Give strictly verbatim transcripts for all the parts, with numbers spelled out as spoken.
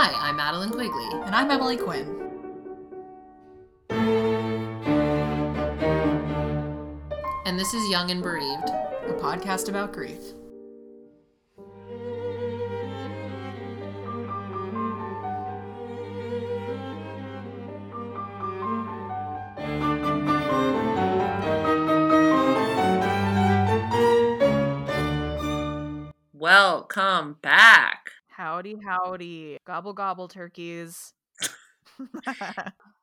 Hi, I'm Madeline Quigley. And I'm Emily Quinn. And this is Young and Bereaved, a podcast about grief. Welcome back. Howdy, howdy. Gobble, gobble, turkeys.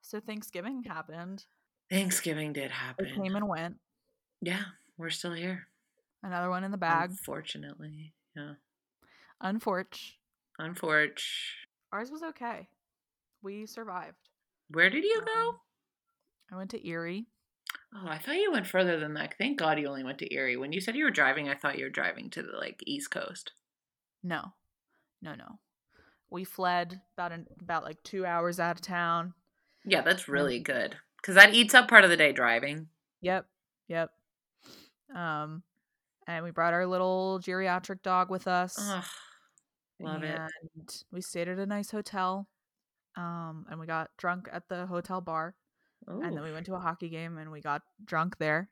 So Thanksgiving happened. Thanksgiving did happen. It came and went. Yeah, we're still here. Another one in the bag. Unfortunately, yeah. Unforch. Unforch. Ours was okay. We survived. Where did you um, go? I went to Erie. Oh, I thought you went further than that. Thank God you only went to Erie. When you said you were driving, I thought you were driving to the, like, East Coast. No. No, no. We fled about, an, about like, two hours out of town. Yeah, that's really good. Because that eats up part of the day driving. Yep. Yep. Um, and we brought our little geriatric dog with us. Ugh, love it. And we stayed at a nice hotel. Um, and we got drunk at the hotel bar. Ooh. And then we went to a hockey game and we got drunk there.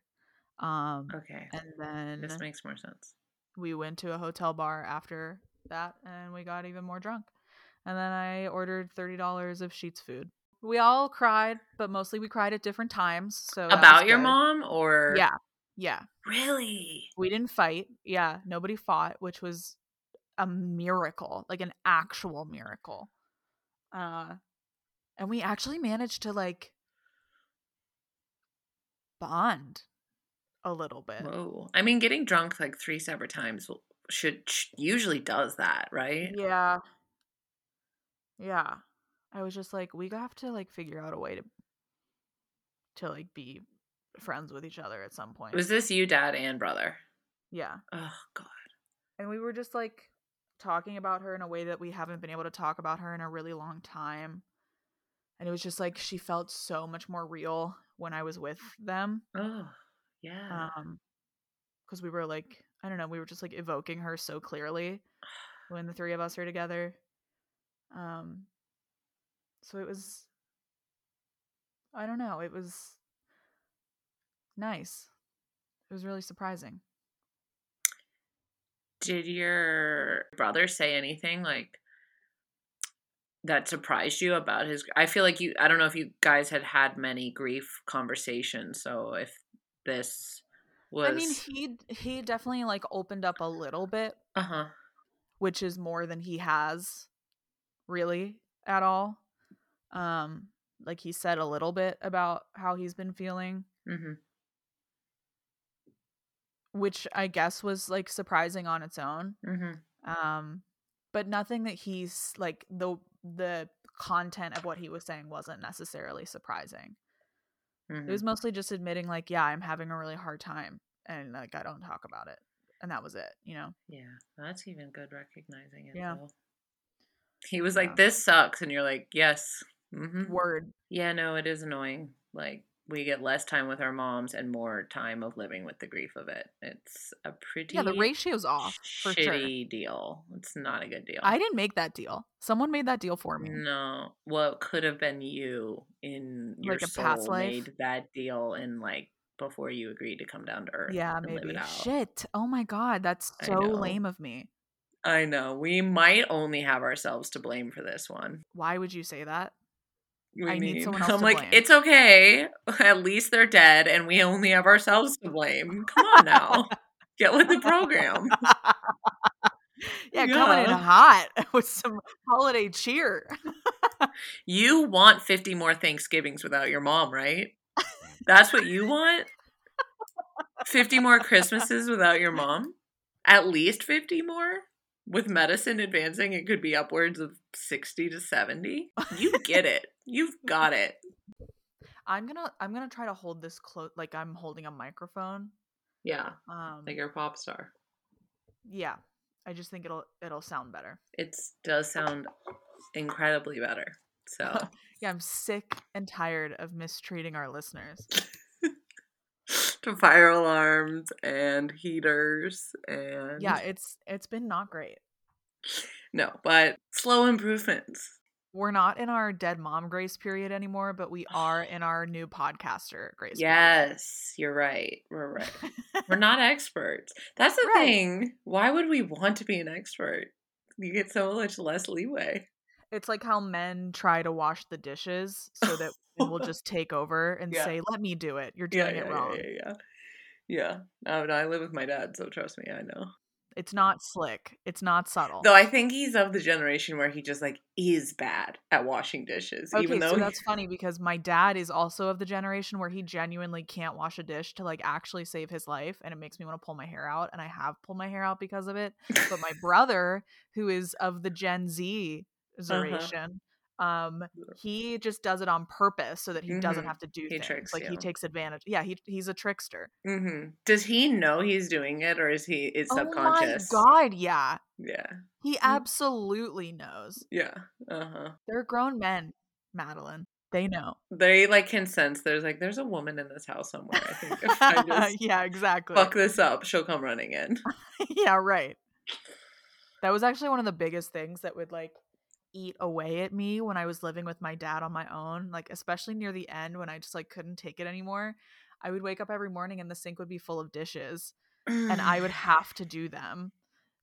Um, okay. And then this makes more sense. We went to a hotel bar after that and we got even more drunk. And then I ordered thirty dollars of Sheetz food. We all cried, but mostly we cried at different times. So about your mom or? Yeah. Yeah. Really? We didn't fight. Yeah. Nobody fought, which was a miracle, like an actual miracle. Uh, and we actually managed to like bond a little bit. Whoa. I mean, getting drunk like three separate times should, should usually does that, right? Yeah. Yeah. I was just like, we have to like figure out a way to to like be friends with each other at some point. Was this you, dad, and brother? Yeah. Oh God. And we were just like talking about her in a way that we haven't been able to talk about her in a really long time. And it was just like she felt so much more real when I was with them. Oh, yeah. Um, because we were like, I don't know, we were just like evoking her so clearly when the three of us are together. Um. So it was, I don't know, it was nice. It was really surprising. Did your brother say anything like that surprised you about his, I feel like you, I don't know if you guys had had many grief conversations. So if this was. I mean, he, he definitely like opened up a little bit, uh-huh, which is more than he has really at all. Um, like he said a little bit about how he's been feeling, mm-hmm, which I guess was like surprising on its own. Mm-hmm. Um, but nothing that he's like the, the content of what he was saying wasn't necessarily surprising. Mm-hmm. It was mostly just admitting like, yeah, I'm having a really hard time and like, I don't talk about it. And that was it, you know? Yeah. That's even good recognizing it. Yeah. Though. He was like, yeah, this sucks. And you're like, yes. Mm-hmm. Word. Yeah, no, it is annoying. Like, we get less time with our moms and more time of living with the grief of it. It's a pretty yeah. The ratio's off for shitty sure. deal. It's not a good deal. I didn't make that deal. Someone made that deal for me. No, well, it could have been you in like your a soul past life. Made that deal in like before you agreed to come down to earth. Yeah, and maybe. Live it out. Shit. Oh my God, that's so lame of me. I know. We might only have ourselves to blame for this one. Why would you say that? We I need, need someone else I'm to like, blame. It's okay. At least they're dead and we only have ourselves to blame. Come on now. Get with the program. Yeah, yeah, coming in hot with some holiday cheer. You want fifty more Thanksgivings without your mom, right? That's what you want? fifty more Christmases without your mom? At least fifty more? With medicine advancing, it could be upwards of sixty to seventy. You get it. You've got it. I'm going to I'm going to try to hold this close like I'm holding a microphone. Yeah. Um, like you're a pop star. Yeah. I just think it'll it'll sound better. It does sound incredibly better. So, yeah, I'm sick and tired of mistreating our listeners. To fire alarms and heaters and yeah, it's it's been not great. No, but slow improvements. We're not in our dead mom grace period anymore, but we are in our new podcaster grace yes, period. Yes, you're right. We're right. We're not experts. That's the right. thing. Why would we want to be an expert? You get so much less leeway. It's like how men try to wash the dishes so that we'll just take over and yeah. say, let me do it. You're doing yeah, yeah, it wrong. Yeah, yeah, yeah. yeah. Um, I live with my dad, so trust me, I know. It's not slick. It's not subtle. Though I think he's of the generation where he just like is bad at washing dishes. Okay, even though so he- that's funny because my dad is also of the generation where he genuinely can't wash a dish to like actually save his life. And it makes me want to pull my hair out. And I have pulled my hair out because of it. But my brother, who is of the Gen Z generation, uh-huh. um, he just does it on purpose so that he mm-hmm. doesn't have to do he things. Tricks like you. He takes advantage. Yeah, he he's a trickster. Mm-hmm. Does he know he's doing it, or is he is subconscious? Oh my god, yeah, yeah. He absolutely knows. Yeah, uh huh. They're grown men, Madeline. They know. They like can sense. There's like there's a woman in this house somewhere. I think. If I just yeah, exactly. Fuck this up, she'll come running in. Yeah, right. That was actually one of the biggest things that would like. eat away at me when I was living with my dad on my own, like especially near the end when I just like couldn't take it anymore. I would wake up every morning and the sink would be full of dishes and I would have to do them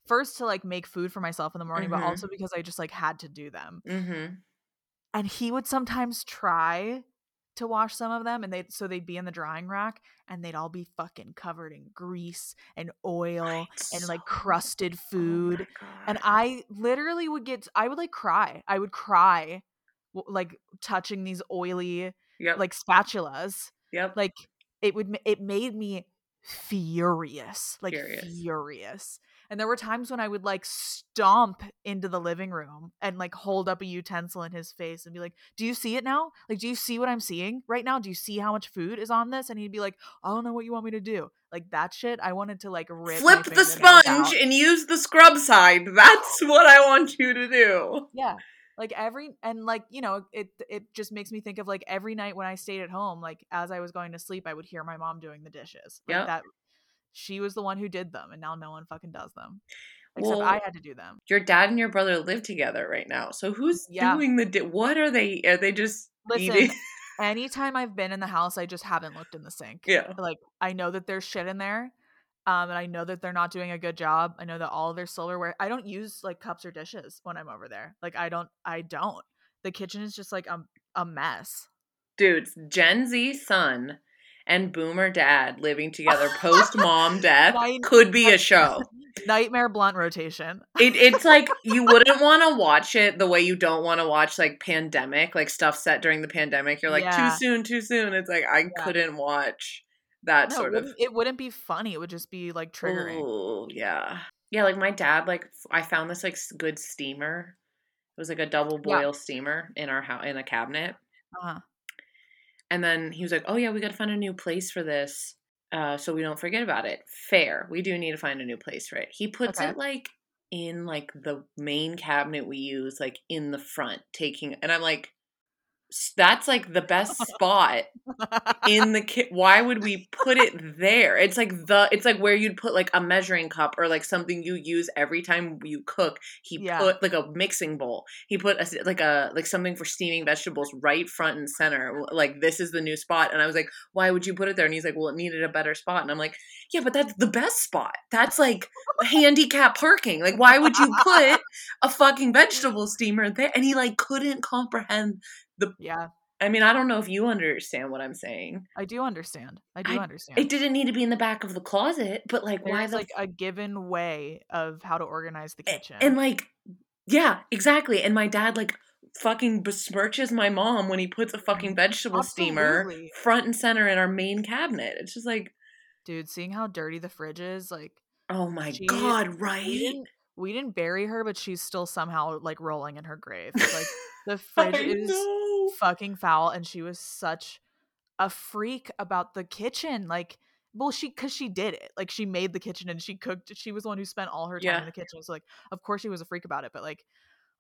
first to like make food for myself in the morning, mm-hmm. but also because I just like had to do them. Mm-hmm. And he would sometimes try to wash some of them and they so they'd be in the drying rack and they'd all be fucking covered in grease and oil right, and so like crusted food. Oh and I literally would get I would like cry I would cry like touching these oily yep. like spatulas yep like it would it made me furious like furious. furious and there were times when I would like stomp into the living room and like hold up a utensil in his face and be like, do you see it now? Like, do you see what I'm seeing right now? Do you see how much food is on this? And he'd be like, I don't know what you want me to do. Like that shit I wanted to like rip flip the sponge and use the scrub side. That's what I want you to do. Yeah. Like every, and like, you know, it, it just makes me think of like every night when I stayed at home, like as I was going to sleep, I would hear my mom doing the dishes. Like yep. that she was the one who did them and now no one fucking does them. Except well, I had to do them. Your dad and your brother live together right now. So who's yeah. doing the, di- what are they, are they just Listen, eating? Anytime I've been in the house, I just haven't looked in the sink. Yeah. Like I know that there's shit in there. Um, and I know that they're not doing a good job. I know that all of their silverware, I don't use like cups or dishes when I'm over there. Like I don't, I don't. The kitchen is just like a, a mess. Dude, Gen Z son and boomer dad living together post mom death Night- could be a show. Nightmare blunt rotation. It, it's like you wouldn't want to watch it the way you don't want to watch like pandemic, like stuff set during the pandemic. You're like yeah. too soon, too soon. It's like I yeah. couldn't watch. That no, sort of. It wouldn't, it wouldn't be funny. It would just be like triggering. Oh, yeah. Yeah, like my dad, like I found this like good steamer. It was like a double boil yeah. steamer in our house, in a cabinet. Uh-huh. And then he was like, oh yeah, we got to find a new place for this. Uh, so we don't forget about it. Fair. We do need to find a new place for it. He puts okay. it like in like the main cabinet we use, like in the front taking, and I'm like, that's like the best spot in the kit. Why would we put it there? It's like the, it's like where you'd put like a measuring cup or like something you use every time you cook. He yeah. put like a mixing bowl. He put a, like a, like something for steaming vegetables right front and center. Like this is the new spot. And I was like, why would you put it there? And he's like, well, it needed a better spot. And I'm like, yeah, but that's the best spot. That's like handicap parking. Like, why would you put a fucking vegetable steamer there? And he like couldn't comprehend The, yeah. I mean, I don't know if you understand what I'm saying. I do understand. I do I, understand. It didn't need to be in the back of the closet, but like There's why the like f- a given way of how to organize the kitchen. And, and like yeah, exactly. And my dad like fucking besmirches my mom when he puts a fucking vegetable Absolutely. steamer front and center in our main cabinet. It's just like dude, seeing how dirty the fridge is, like oh my she, god, right? We didn't, we didn't bury her, but she's still somehow like rolling in her grave. It's like the fridge I is know. fucking foul, and she was such a freak about the kitchen. Like, well, she because she did it. Like, she made the kitchen and she cooked. She was the one who spent all her time yeah. in the kitchen. So, like, of course, she was a freak about it. But like,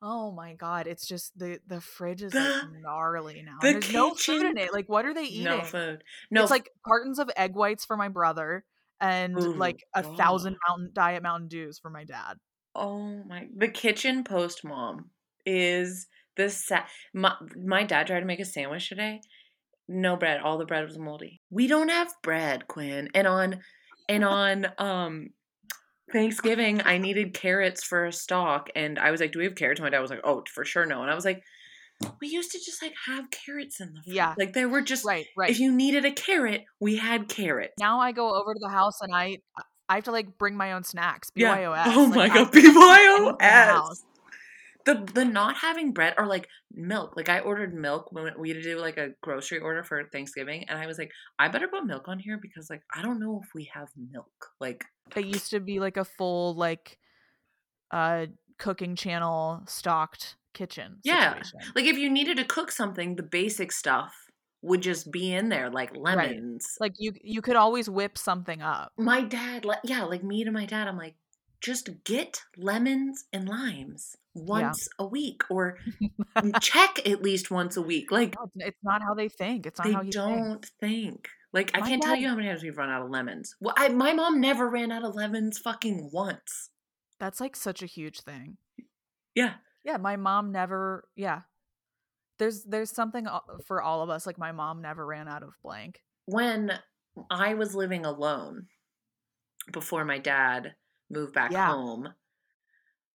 oh my god, it's just the the fridge is like gnarly now. The There's kitchen. no food in it. Like, what are they eating? No food. No. It's like cartons of egg whites for my brother and Ooh, like a god. thousand mountain diet Mountain Dews for my dad. Oh my, the kitchen post mom is the sa- my, my dad tried to make a sandwich today. No bread. All the bread was moldy. We don't have bread, Quinn. And on, and on, um, Thanksgiving, I needed carrots for a stock, and I was like, do we have carrots? And my dad was like, oh, for sure, no. And I was like, we used to just, like, have carrots in the fridge. Yeah. Like, they were just, right, right. If you needed a carrot, we had carrots. Now I go over to the house, and I I have to, like, bring my own snacks, B Y O S. Yeah. Oh, like, my God, B Y O S. The, the not having bread, or, like, milk. Like, I ordered milk when we had to do, like, a grocery order for Thanksgiving, and I was like, I better put milk on here because, like, I don't know if we have milk. Like, it used to be, like, a full, like, uh, cooking channel stocked kitchen situation. Yeah. Like, if you needed to cook something, the basic stuff would just be in there, like lemons. Right. Like, you you could always whip something up. My dad, like, yeah, like, me to my dad, I'm like, just get lemons and limes once yeah. a week, or check at least once a week. Like, no, it's not how they think. It's not they how you don't think. think. Like, my I can't dad, tell you how many times we've run out of lemons. Well, I, my mom never ran out of lemons fucking once. That's, like, such a huge thing. Yeah. Yeah, my mom never, yeah. There's there's something for all of us. Like, my mom never ran out of blank. When I was living alone before my dad moved back yeah. home,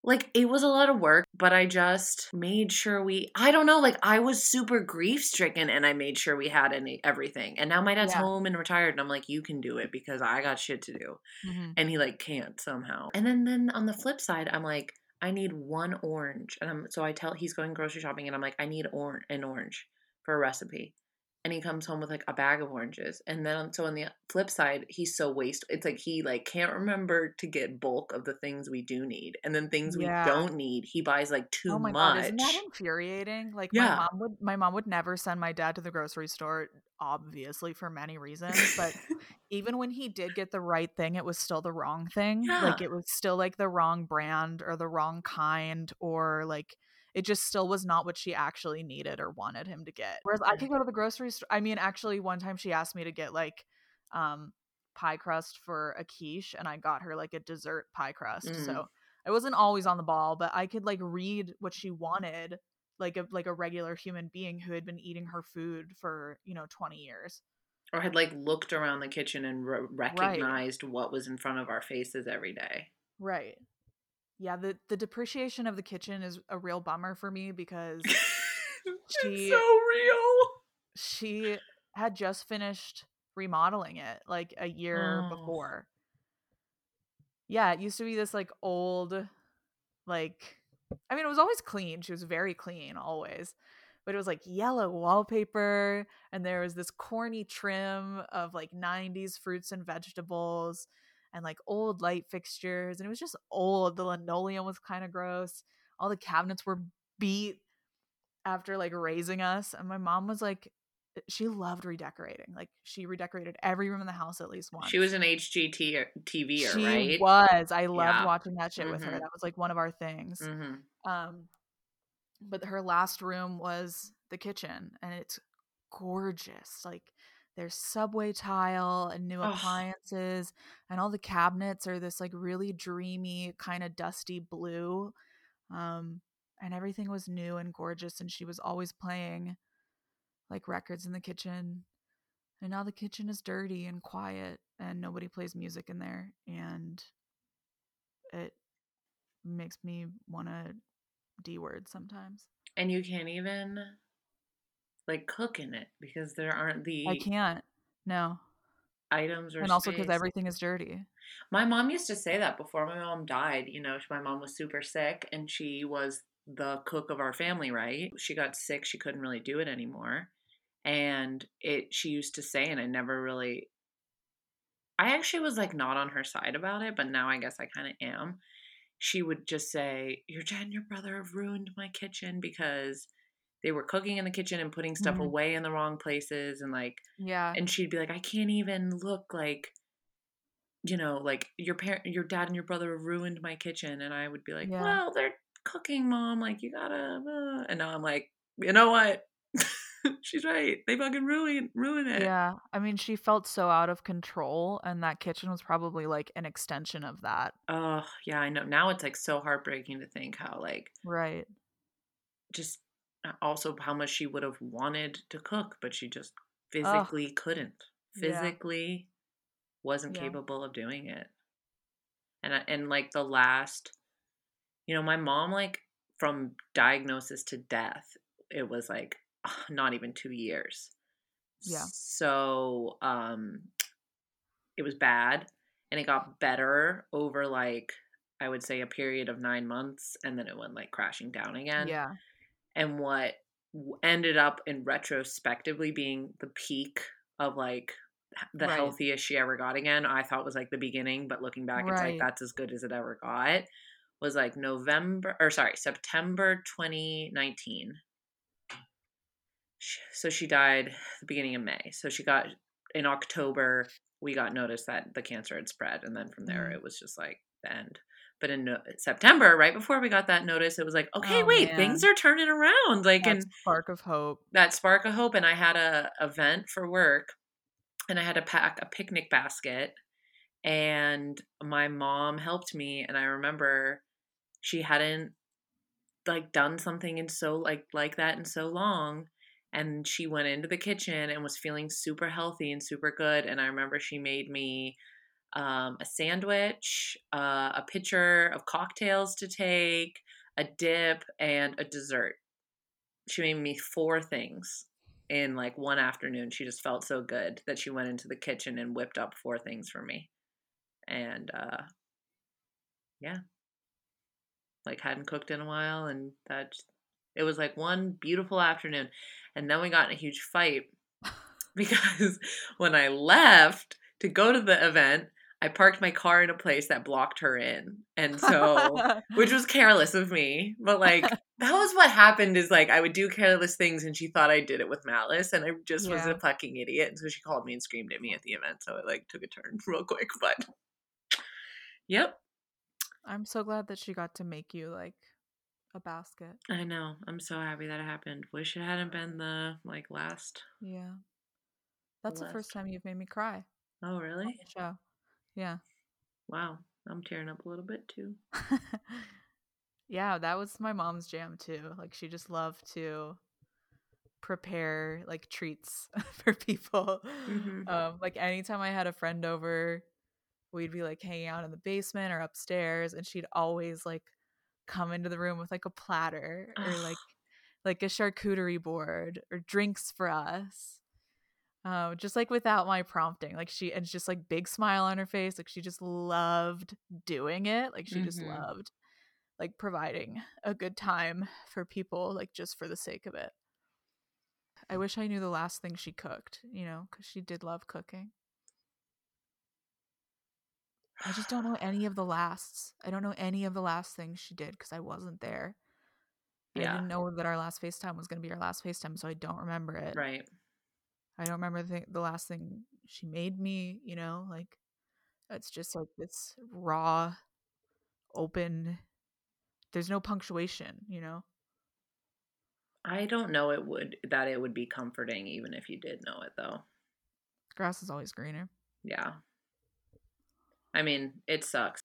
like, it was a lot of work, but I just made sure we, I don't know, like, I was super grief-stricken, and I made sure we had any everything. And now my dad's yeah. home and retired, and I'm like, you can do it because I got shit to do. Mm-hmm. And he, like, can't somehow. And then, then on the flip side, I'm like, I need one orange. And I'm, so I tell, he's going grocery shopping, and I'm like, I need or- an orange for a recipe. And he comes home with, like, a bag of oranges. And then, so on the flip side, he's so wasteful. It's like, he, like, can't remember to get bulk of the things we do need. And then things we yeah. don't need, he buys, like, too much. Oh my much. God, isn't that infuriating? Like, yeah. my mom would, my mom would never send my dad to the grocery store, obviously, for many reasons. But even when he did get the right thing, it was still the wrong thing. Yeah. Like, it was still, like, the wrong brand or the wrong kind, or, like, it just still was not what she actually needed or wanted him to get. Whereas I could go to the grocery store. I mean, actually, one time she asked me to get, like, um, pie crust for a quiche, and I got her, like, a dessert pie crust. Mm. So I wasn't always on the ball, but I could, like, read what she wanted, like a, like a regular human being who had been eating her food for, you know, twenty years. Or had, like, looked around the kitchen and re- recognized right. what was in front of our faces every day. Right. Yeah, the, the depreciation of the kitchen is a real bummer for me because she, it's so real. She had just finished remodeling it, like, a year oh. before. Yeah, it used to be this, like, old, like, I mean, it was always clean. She was very clean always. But it was, like, yellow wallpaper, and there was this corny trim of, like, nineties fruits and vegetables, and, like, old light fixtures, and it was just old. The linoleum was kind of gross. All the cabinets were beat after, like, raising us. And my mom was, like, she loved redecorating. Like, she redecorated every room in the house at least once. She was an H G T V-er, she right? She was. I loved yeah. watching that shit mm-hmm. with her. That was, like, one of our things. Mm-hmm. Um, but her last room was the kitchen, and it's gorgeous. Like, there's subway tile and new appliances, oh. and all the cabinets are this, like, really dreamy kind of dusty blue. Um, and everything was new and gorgeous. And she was always playing, like, records in the kitchen. And now the kitchen is dirty and quiet, and nobody plays music in there. And it makes me want to D-word sometimes. And you can't even, like, cook in it because there aren't the I can't no items or and also because everything is dirty. My mom used to say that before my mom died. You know, my mom was super sick, and she was the cook of our family, right? She got sick, she couldn't really do it anymore, and it she used to say, and I never really I actually was, like, not on her side about it, but now I guess I kind of am. She would just say, your dad and your brother have ruined my kitchen because they were cooking in the kitchen and putting stuff mm-hmm. away in the wrong places. And, like, yeah. And she'd be like, I can't even look, like, you know, like, your parent, your dad and your brother ruined my kitchen. And I would be like, yeah. well, they're cooking, Mom. Like, you gotta, uh. and now I'm like, you know what? She's right. They fucking ruin ruin it. Yeah. I mean, she felt so out of control, and that kitchen was probably like an extension of that. Oh, yeah, I know. Now it's like so heartbreaking to think how like right. Just also how much she would have wanted to cook, but she just physically Ugh. couldn't. Physically yeah. wasn't yeah. capable of doing it. And and like the last, you know, my mom, like from diagnosis to death, it was like not even two years. Yeah. So um, it was bad, and it got better over like, I would say a period of nine months. And then it went like crashing down again. Yeah. And what ended up in retrospectively being the peak of like the right. healthiest she ever got again, I thought was like the beginning, but looking back, right. it's like, that's as good as it ever got, was like November or sorry, September, twenty nineteen. So she died the beginning of May. So she got in October, we got notice that the cancer had spread. And then from there, it was just like the end. But in no- September, right before we got that notice, it was like, okay, oh, wait, man. Things are turning around. Like, that and spark of hope. That spark of hope. And I had a event for work, and I had to pack a picnic basket, and my mom helped me. And I remember she hadn't like done something in so like, like that in so long. And she went into the kitchen and was feeling super healthy and super good. And I remember she made me um, a sandwich, uh, a pitcher of cocktails to take, a dip, and a dessert. She made me four things in like one afternoon. She just felt so good that she went into the kitchen and whipped up four things for me. And uh, yeah, like hadn't cooked in a while, and that just, it was like one beautiful afternoon. And then we got in a huge fight because when I left to go to the event, I parked my car in a place that blocked her in. And so, which was careless of me, but like, that was what happened is like, I would do careless things and she thought I did it with malice, and I just yeah. was a fucking idiot. And so she called me and screamed at me at the event. So it like took a turn real quick, but yep. I'm so glad that she got to make you like a basket. I know. I'm so happy that it happened. Wish it hadn't been the like last. Yeah. That's the, the first time you've made me cry. Oh, really? Show. Yeah. Wow. I'm tearing up a little bit too. Yeah, that was my mom's jam too. Like she just loved to prepare like treats for people. Mm-hmm. Um, like anytime I had a friend over, we'd be like hanging out in the basement or upstairs, and she'd always like come into the room with like a platter or like like a charcuterie board or drinks for us, uh, just like without my prompting, like she and just like big smile on her face, like she just loved doing it, like she mm-hmm. just loved like providing a good time for people, like just for the sake of it. I wish I knew the last thing she cooked, you know, because she did love cooking. I just don't know any of the lasts. I don't know any of the last things she did because I wasn't there. Yeah. I didn't know that our last FaceTime was going to be our last FaceTime, so I don't remember it. Right. I don't remember the, th- the last thing she made me, you know? Like, it's just like this raw, open, there's no punctuation, you know? I don't know it would that it would be comforting even if you did know it, though. Grass is always greener. Yeah. I mean, it sucks.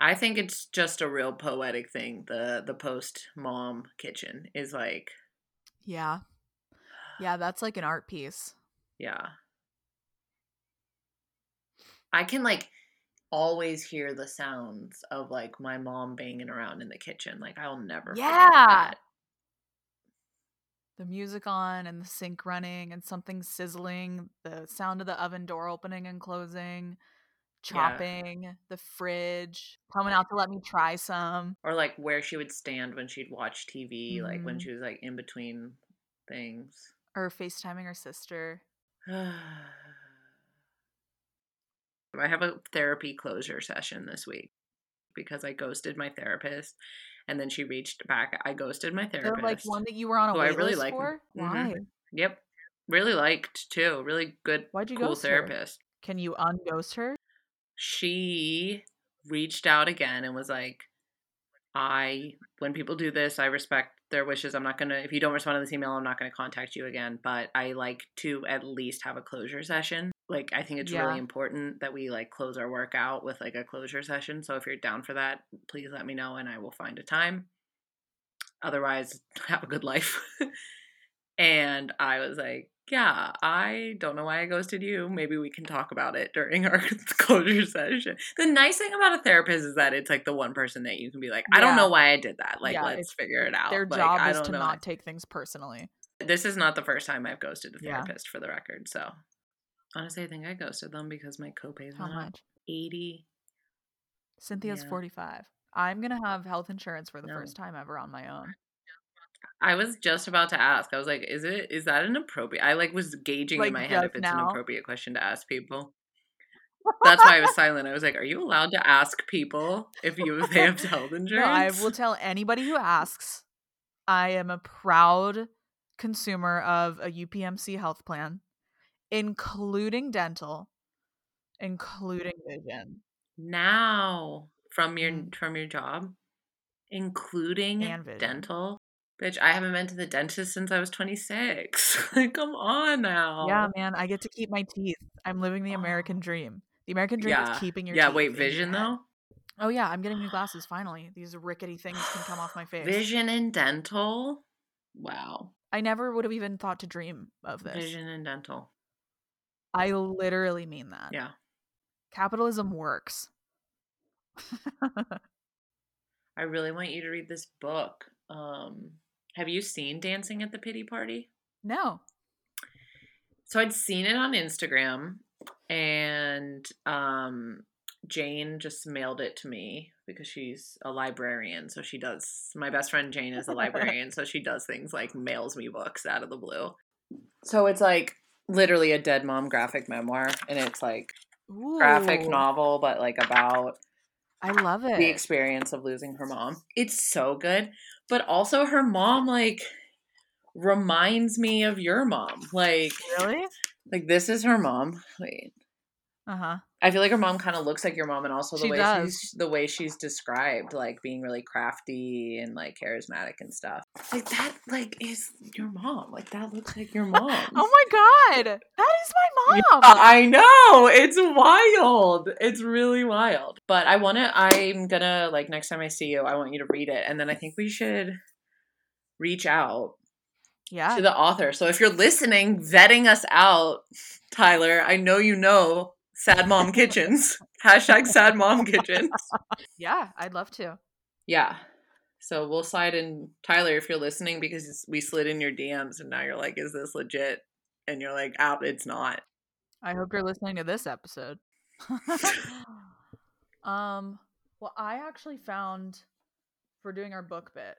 I think it's just a real poetic thing. The the post-mom kitchen is like... Yeah. Yeah, that's like an art piece. Yeah. I can like always hear the sounds of like my mom banging around in the kitchen. Like I'll never yeah. forget that. The music on and the sink running and something sizzling, the sound of the oven door opening and closing, chopping, yeah. the fridge, coming out to let me try some. Or like where she would stand when she'd watch T V, mm-hmm. like when she was like in between things. Or FaceTiming her sister. I have a therapy closure session this week because I ghosted my therapist. And then she reached back. I ghosted my therapist. So like one that you were on a wait really list for? Why? Mm-hmm. Yep. Really liked too. Really good, Why'd you cool ghost therapist. Her? Can you unghost her? She reached out again and was like, I when people do this, I respect their wishes. I'm not going to, if you don't respond to this email, I'm not going to contact you again, but I like to at least have a closure session. Like, I think it's yeah. really important that we like close our work out with like a closure session. So if you're down for that, please let me know and I will find a time. Otherwise, have a good life. And I was like, yeah, I don't know why I ghosted you. Maybe we can talk about it during our closure session. The nice thing about a therapist is that it's like the one person that you can be like, I yeah. don't know why I did that. Like, yeah, let's figure it out. Their like, job I is don't to know. Not take things personally. This is not the first time I've ghosted a therapist yeah. for the record. So honestly, I think I ghosted them because my copay is not eighty. Cynthia's yeah. forty-five. I'm going to have health insurance for the no. first time ever on my own. I was just about to ask. I was like, is it, is that an appropriate, I like was gauging like, in my head if it's now. An appropriate question to ask people. That's why I was silent. I was like, are you allowed to ask people if you if they have health insurance? No, I will tell anybody who asks. I am a proud consumer of a U P M C health plan, including dental, including vision. Now from your, from your job, including dental. Bitch, I haven't been to the dentist since I was twenty-six. Like, come on now. Yeah, man. I get to keep my teeth. I'm living the American dream. The American dream yeah. is keeping your yeah, teeth. Yeah, wait, vision though? Oh, yeah. I'm getting new glasses finally. These rickety things can come off my face. Vision and dental? Wow. I never would have even thought to dream of this. Vision and dental. I literally mean that. Yeah. Capitalism works. I really want you to read this book. Um... Have you seen Dancing at the Pity Party? No. So I'd seen it on Instagram, and um, Jane just mailed it to me because she's a librarian. So she does, my best friend Jane is a librarian, so she does things like mails me books out of the blue. So it's like literally a dead mom graphic memoir, and it's like Ooh. Graphic novel, but like about I love it. The experience of losing her mom. It's so good. But also her mom, like, reminds me of your mom. Like, really? Like, this is her mom. Wait. Uh-huh. I feel like her mom kind of looks like your mom, and also the she way does. she's the way she's described, like being really crafty and like charismatic and stuff. Like that, like is your mom. Like that looks like your mom. Oh my god, that is my mom. Yeah, I know, it's wild. It's really wild. But I want to. I'm gonna like next time I see you, I want you to read it, and then I think we should reach out. Yeah. To the author. So if you're listening, vetting us out, Tyler. I know you know. Sad Mom Kitchens. Hashtag Sad Mom Kitchens. Yeah, I'd love to. Yeah. So we'll slide in. Tyler, if you're listening, because we slid in your D Ms and now you're like, is this legit? And you're like, out, oh, it's not. I hope you're listening to this episode. um. Well, I actually found, for doing our book bit,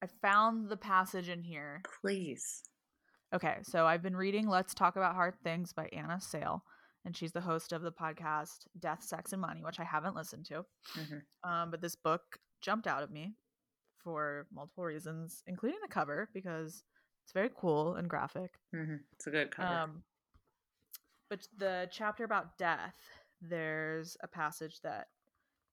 I found the passage in here. Please. Okay, so I've been reading Let's Talk About Hard Things by Anna Sale. And she's the host of the podcast Death, Sex, and Money, which I haven't listened to. Mm-hmm. Um, but this book jumped out at me for multiple reasons, including the cover, because it's very cool and graphic. Mm-hmm. It's a good cover. Um, but the chapter about death, there's a passage that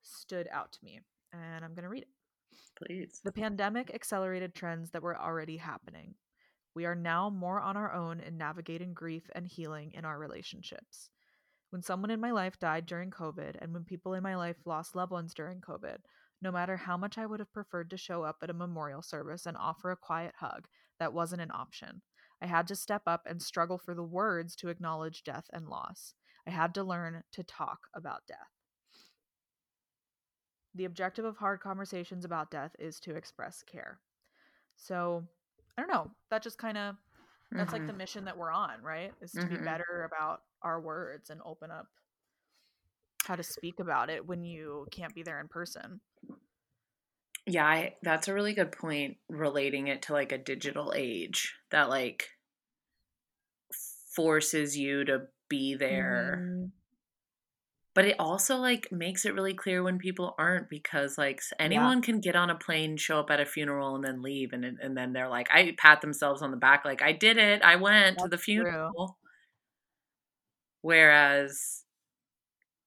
stood out to me, and I'm going to read it. Please. The pandemic accelerated trends that were already happening. We are now more on our own in navigating grief and healing in our relationships. When someone in my life died during COVID, and when people in my life lost loved ones during COVID, no matter how much I would have preferred to show up at a memorial service and offer a quiet hug, that wasn't an option. I had to step up and struggle for the words to acknowledge death and loss. I had to learn to talk about death. The objective of hard conversations about death is to express care. So, I don't know. That just kind of, that's mm-hmm. like the mission that we're on, right? Is to mm-hmm. be better about our words and open up how to speak about it when you can't be there in person. Yeah, I, that's a really good point, relating it to like a digital age that like forces you to be there. Mm-hmm. But it also like makes it really clear when people aren't, because like anyone yeah. can get on a plane, show up at a funeral, and then leave, and and then they're like, I pat themselves on the back, like I did it, I went That's to the funeral. True. Whereas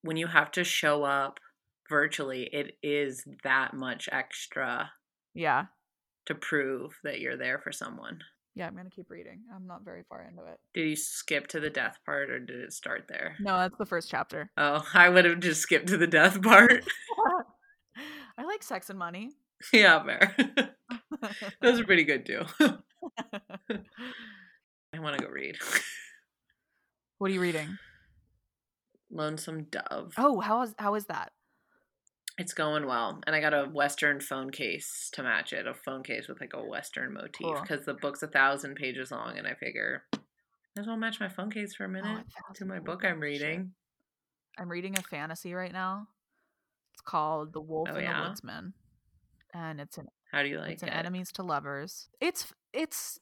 when you have to show up virtually, it is that much extra Yeah. To prove that you're there for someone. Yeah, I'm going to keep reading. I'm not very far into it. Did you skip to the death part or did it start there? No, that's the first chapter. Oh, I would have just skipped to the death part. I like Sex and Money. Yeah, fair. Those are pretty good too. I want to go read. What are you reading? Lonesome Dove. Oh, how is how is that? It's going well. And I got a Western phone case to match it, a phone case with like a Western motif because cool. The book's a thousand pages long and I figure I just want to match my phone case for a minute oh, to my book I'm reading. Shit. I'm reading a fantasy right now. It's called The Wolf oh, and yeah? the Woodsman. And it's an How do you like it's it? An enemies to lovers. It's it's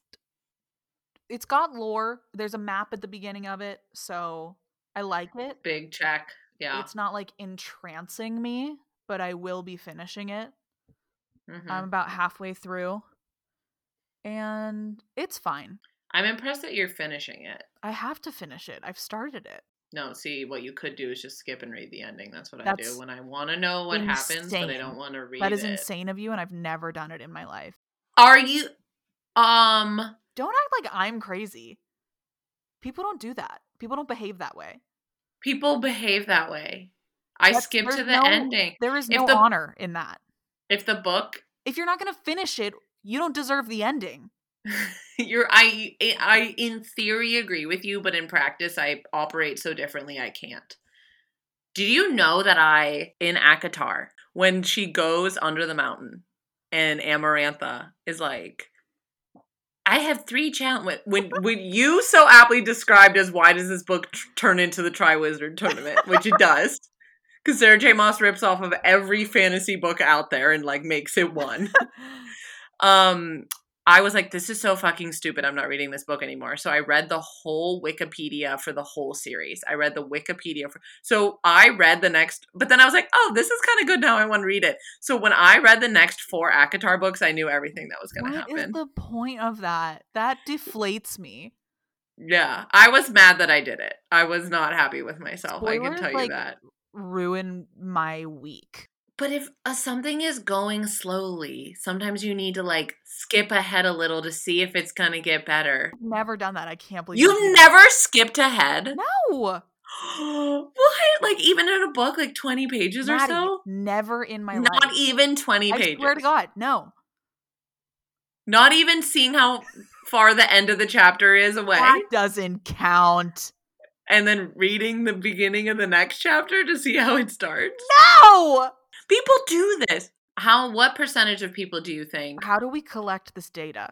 it's got lore. There's a map at the beginning of it, so I like it. Big check. Yeah. It's not like entrancing me, but I will be finishing it. Mm-hmm. I'm about halfway through. And it's fine. I'm impressed that you're finishing it. I have to finish it. I've started it. No, see, what you could do is just skip and read the ending. That's what That's I do when I want to know what insane. happens, but I don't want to read it. That is it. insane of you, and I've never done it in my life. Are you? Um. Don't act like I'm crazy. People don't do that. People don't behave that way. People behave that way. I That's, skip to the no, ending. There is no the, honor in that. If the book... If you're not going to finish it, you don't deserve the ending. You're, I, I, in theory, agree with you, but in practice, I operate so differently, I can't. Did you know that I, in ACOTAR, when she goes under the mountain and Amarantha is like, I have three challenges. When, when you so aptly described as why does this book t- turn into the Triwizard Tournament, which it does, because Sarah J. Maas rips off of every fantasy book out there and, like, makes it one. um... I was like, this is so fucking stupid. I'm not reading this book anymore. So I read the whole Wikipedia for the whole series. I read the Wikipedia. For, so I read the next, but then I was like, oh, this is kind of good now. I want to read it. So when I read the next four ACOTAR books, I knew everything that was going to happen. What is the point of that? That deflates me. Yeah. I was mad that I did it. I was not happy with myself. Spoilers, I can tell you like, that. Ruin my week. But if uh, something is going slowly, sometimes you need to, like, skip ahead a little to see if it's going to get better. I've never done that. I can't believe You've you never skipped ahead? No. What? Like, even in a book, like, twenty pages Maddie, or so? Never in my Not life. Not even twenty I pages. I swear to God, no. Not even seeing how far the end of the chapter is away? That doesn't count. And then reading the beginning of the next chapter to see how it starts? No! People do this. How, what percentage of people do you think? How do we collect this data?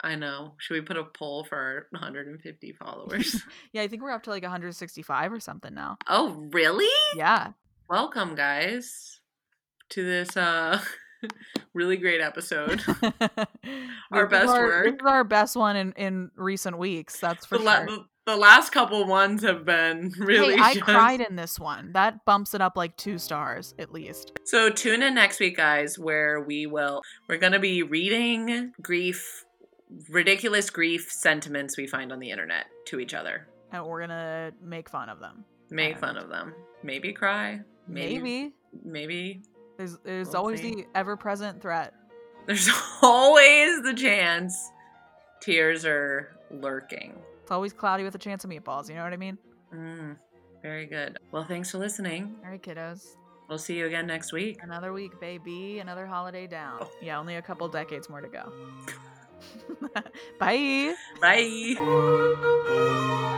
I know. Should we put a poll for our one hundred fifty followers? Yeah, I think we're up to like one hundred sixty-five or something now. Oh, really? Yeah. Welcome, guys, to this uh, really great episode. Our best our, work. This is our best one in, in recent weeks, that's for the sure. La- the last couple ones have been really hey, I just... cried in this one. That bumps it up like two stars, at least. So tune in next week, guys, where we will... We're going to be reading grief, ridiculous grief sentiments we find on the internet to each other. And we're going to make fun of them. Make and... fun of them. Maybe cry. Maybe. Maybe. Maybe. There's, there's we'll always see. the ever-present threat. There's always the chance tears are lurking. It's always cloudy with a chance of meatballs. You know what I mean? Mm, very good. Well, thanks for listening. All right, kiddos. We'll see you again next week. Another week, baby. Another holiday down. Oh. Yeah, only a couple decades more to go. Bye. Bye.